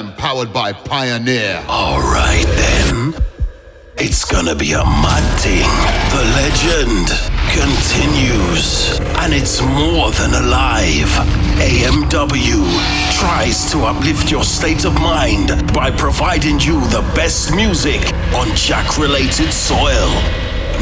FM, powered by Pioneer. All right then, it's gonna be a mad thing. The legend continues, and it's more than alive. AMW tries to uplift your state of mind by providing you the best music on Jack-related soil.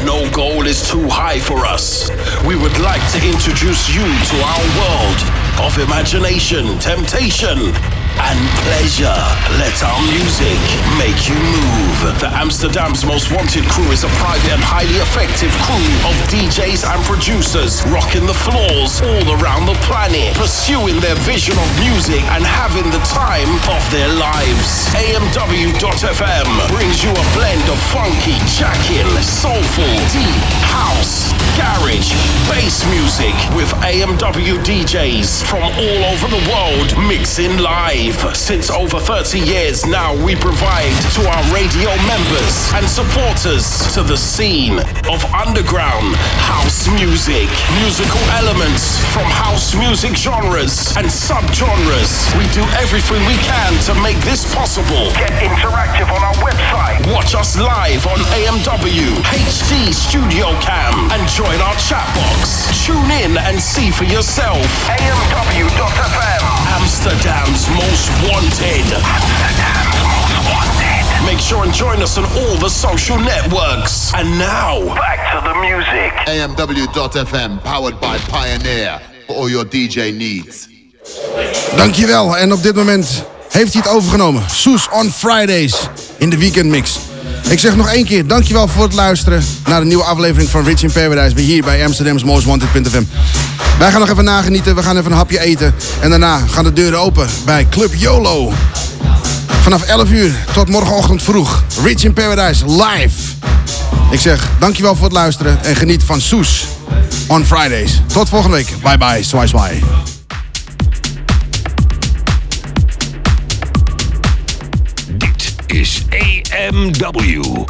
No goal is too high for us. We would like to introduce you to our world of imagination, temptation, and pleasure. Let our music make you move. The Amsterdam's Most Wanted crew is a private and highly effective crew of DJs and producers rocking the floors all around the planet, pursuing their vision of music and having the time of their lives. AMW.fm brings you a blend of funky, jacking, soulful, deep, house, garage, bass music with AMW DJs from all over the world mixing live. Since over 30 years now, we provide to our radio members and supporters to the scene of underground house music. Musical elements from house music genres and sub-genres. We do everything we can to make this possible. Get interactive on our website. Watch us live on AMW HD Studio Cam and join our chat box. Tune in and see for yourself. AMW.fm, Amsterdam's Most Wanted. Amsterdam's Most Wanted. Make sure and join us on all the social networks. And now, back to the music. AMW.fm, powered by Pioneer, for all your DJ needs. Dankjewel. En op dit moment heeft hij het overgenomen. Soes on Fridays in de Weekend Mix. Ik zeg nog één keer, dankjewel voor het luisteren naar de nieuwe aflevering van Rich in Paradise. We hier bij Amsterdam's Most Wanted.fm. Wij gaan nog even nagenieten, we gaan even een hapje eten. En daarna gaan de deuren open bij Club YOLO. Vanaf 11 uur tot morgenochtend vroeg. Rich in Paradise live. Ik zeg dankjewel voor het luisteren en geniet van Soes on Fridays. Tot volgende week. Bye bye, swai swai. Dit is AMW.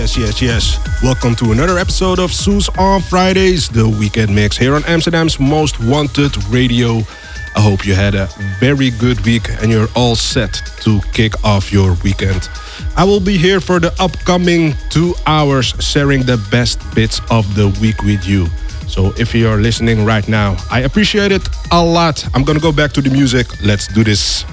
Yes. Welcome to another episode of Soes on Fridays, the Weekend Mix, here on Amsterdam's most wanted radio. I hope you had a very good week and you're all set to kick off your weekend. I will be here for the upcoming 2 hours, sharing the best bits of the week with you. So if you are listening right now, I appreciate it a lot. I'm gonna go back to the music. Let's do this.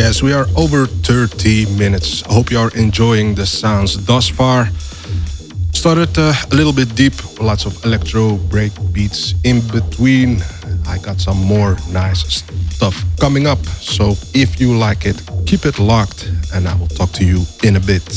guys. We are over 30 minutes. Hope you are enjoying the sounds thus far. Started a little bit deep, lots of electro break beats in between. I got some more nice stuff coming up, so if you like it, keep it locked and I will talk to you in a bit.